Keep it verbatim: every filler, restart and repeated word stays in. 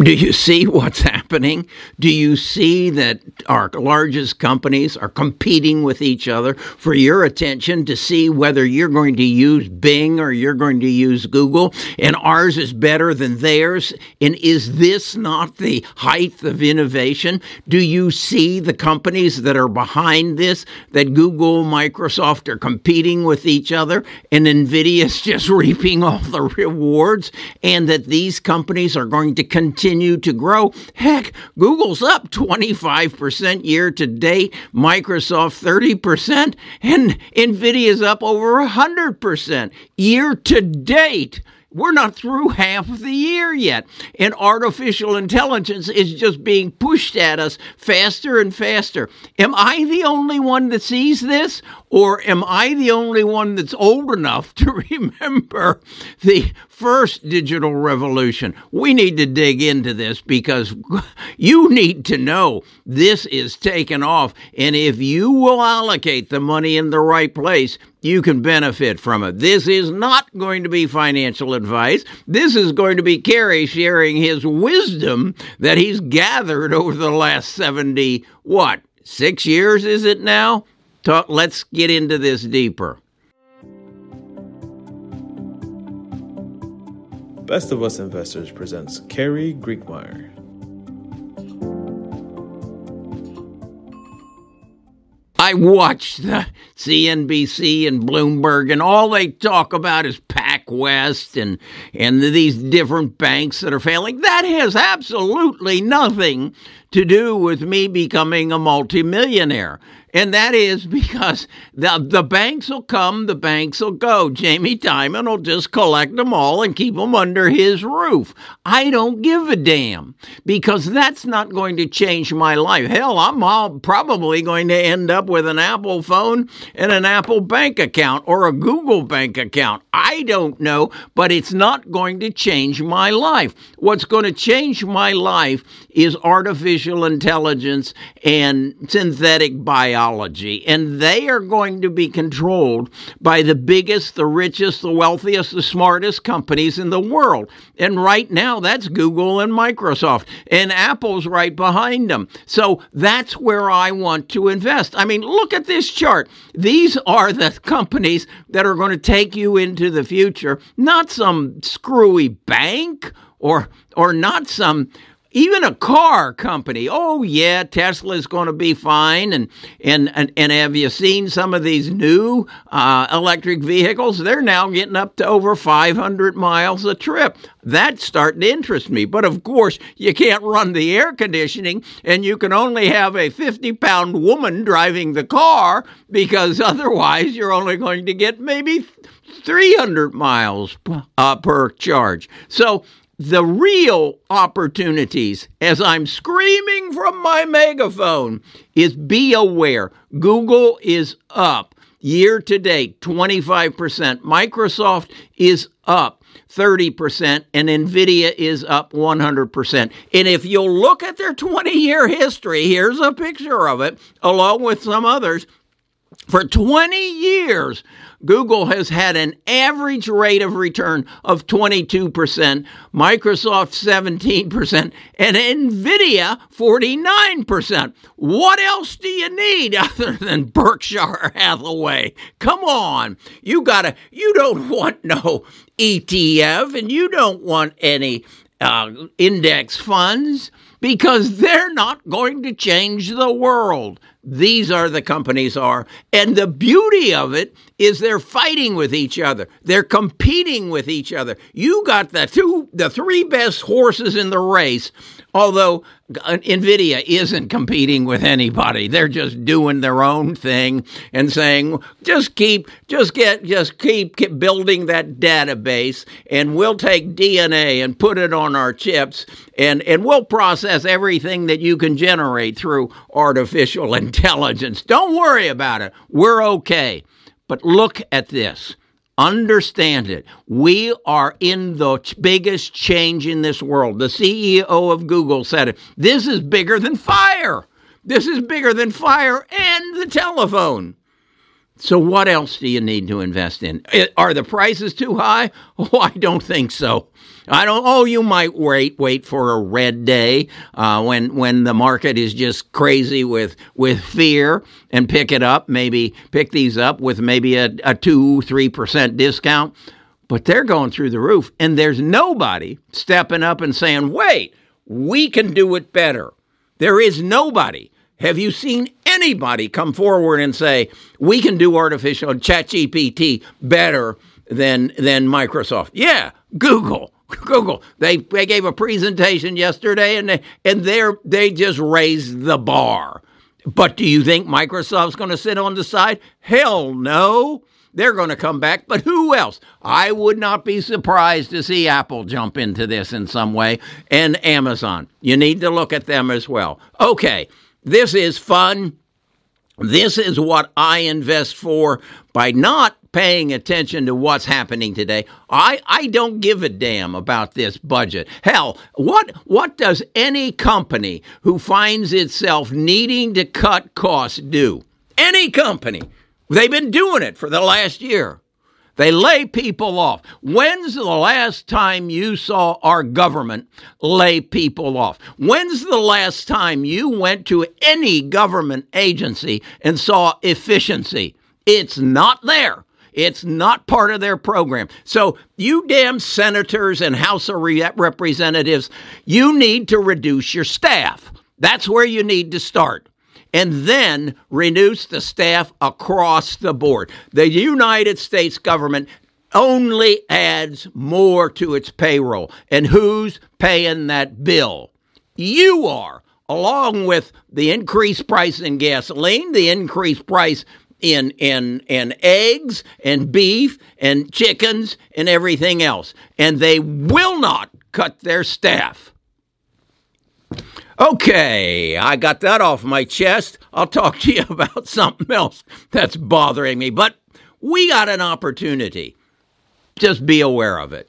Do you see what's happening? Do you see that our largest companies are competing with each other for your attention to see whether you're going to use Bing or you're going to use Google, and ours is better than theirs? And is this not the height of innovation? Do you see the companies that are behind this, that Google, Microsoft are competing with each other, and Nvidia's just reaping all the rewards, and that these companies are going to continue Continue to grow? Heck, Google's up twenty-five percent year to date, Microsoft thirty percent, and Nvidia's up over one hundred percent year to date. We're not through half of the year yet, and artificial intelligence is just being pushed at us faster and faster. Am I the only one that sees this, or am I the only one that's old enough to remember the first digital revolution? We need to dig into this because you need to know this is taking off, and if you will allocate the money in the right place, you can benefit from it. This is not going to be financial advice. This is going to be Kerry sharing his wisdom that he's gathered over the last seventy, what, six years is it now? Talk, let's get into this deeper. Best of Us Investors presents Kerry Griegmeier. I watch the C N B C and Bloomberg, and all they talk about is PacWest and, and these different banks that are failing. That has absolutely nothing to do with me becoming a multimillionaire. And that is because the, the banks will come, the banks will go. Jamie Dimon will just collect them all and keep them under his roof. I don't give a damn because that's not going to change my life. Hell, I'm all probably going to end up with an Apple phone and an Apple bank account or a Google bank account. I don't know, but it's not going to change my life. What's going to change my life is artificial intelligence and synthetic biology. And they are going to be controlled by the biggest, the richest, the wealthiest, the smartest companies in the world. And right now, that's Google and Microsoft. And Apple's right behind them. So that's where I want to invest. I mean, look at this chart. These are the companies that are going to take you into the future, not some screwy bank or, or not some... Even a car company. Oh, yeah, Tesla is going to be fine. And and, and, and have you seen some of these new uh, electric vehicles? They're now getting up to over five hundred miles a trip. That's starting to interest me. But, of course, you can't run the air conditioning, and you can only have a fifty-pound woman driving the car because otherwise you're only going to get maybe three hundred miles uh, per charge. So, the real opportunities, as I'm screaming from my megaphone, is be aware. Google is up year to date, twenty-five percent. Microsoft is up thirty percent, and Nvidia is up one hundred percent. And if you'll look at their twenty-year history, here's a picture of it, along with some others. For twenty years, Google has had an average rate of return of twenty-two percent, Microsoft seventeen percent, and Nvidia forty-nine percent. What else do you need other than Berkshire Hathaway? Come on. You gotta, you don't want no E T F, and you don't want any uh, index funds because they're not going to change the world. These are the companies are. And the beauty of it is they're fighting with each other. They're competing with each other. You got the two, the three best horses in the race, although Nvidia isn't competing with anybody. They're just doing their own thing and saying, just keep, just get, just keep, keep building that database and we'll take D N A and put it on our chips and, and we'll process everything that you can generate through artificial intelligence. Intelligence. Don't worry about it. We're okay. But look at this. Understand it. We are in the biggest change in this world. The C E O of Google said it. This is bigger than fire. This is bigger than fire and the telephone. So what else do you need to invest in? Are the prices too high? Oh, I don't think so. I don't. Oh, you might wait, wait for a red day uh, when when the market is just crazy with with fear and pick it up. Maybe pick these up with maybe a, a two, three percent discount. But they're going through the roof, and there's nobody stepping up and saying, "Wait, we can do it better." There is nobody. Have you seen anybody come forward and say, we can do artificial ChatGPT better than than Microsoft? Yeah, Google. Google. They they gave a presentation yesterday and they and they're they just raised the bar. But do you think Microsoft's gonna sit on the side? Hell no. They're going to come back, but who else? I would not be surprised to see Apple jump into this in some way, and Amazon. You need to look at them as well. Okay, this is fun. This is what I invest for by not paying attention to what's happening today. I, I don't give a damn about this budget. Hell, what what does any company who finds itself needing to cut costs do? Any company. They've been doing it for the last year. They lay people off. When's the last time you saw our government lay people off? When's the last time you went to any government agency and saw efficiency? It's not there. It's not part of their program. So you damn senators and House of Representatives, you need to reduce your staff. That's where you need to start. And then reduce the staff across the board. The United States government only adds more to its payroll. And who's paying that bill? You are, along with the increased price in gasoline, the increased price in in in eggs and beef and chickens and everything else. And they will not cut their staff. Okay, I got that off my chest. I'll talk to you about something else that's bothering me, but we got an opportunity. Just be aware of it.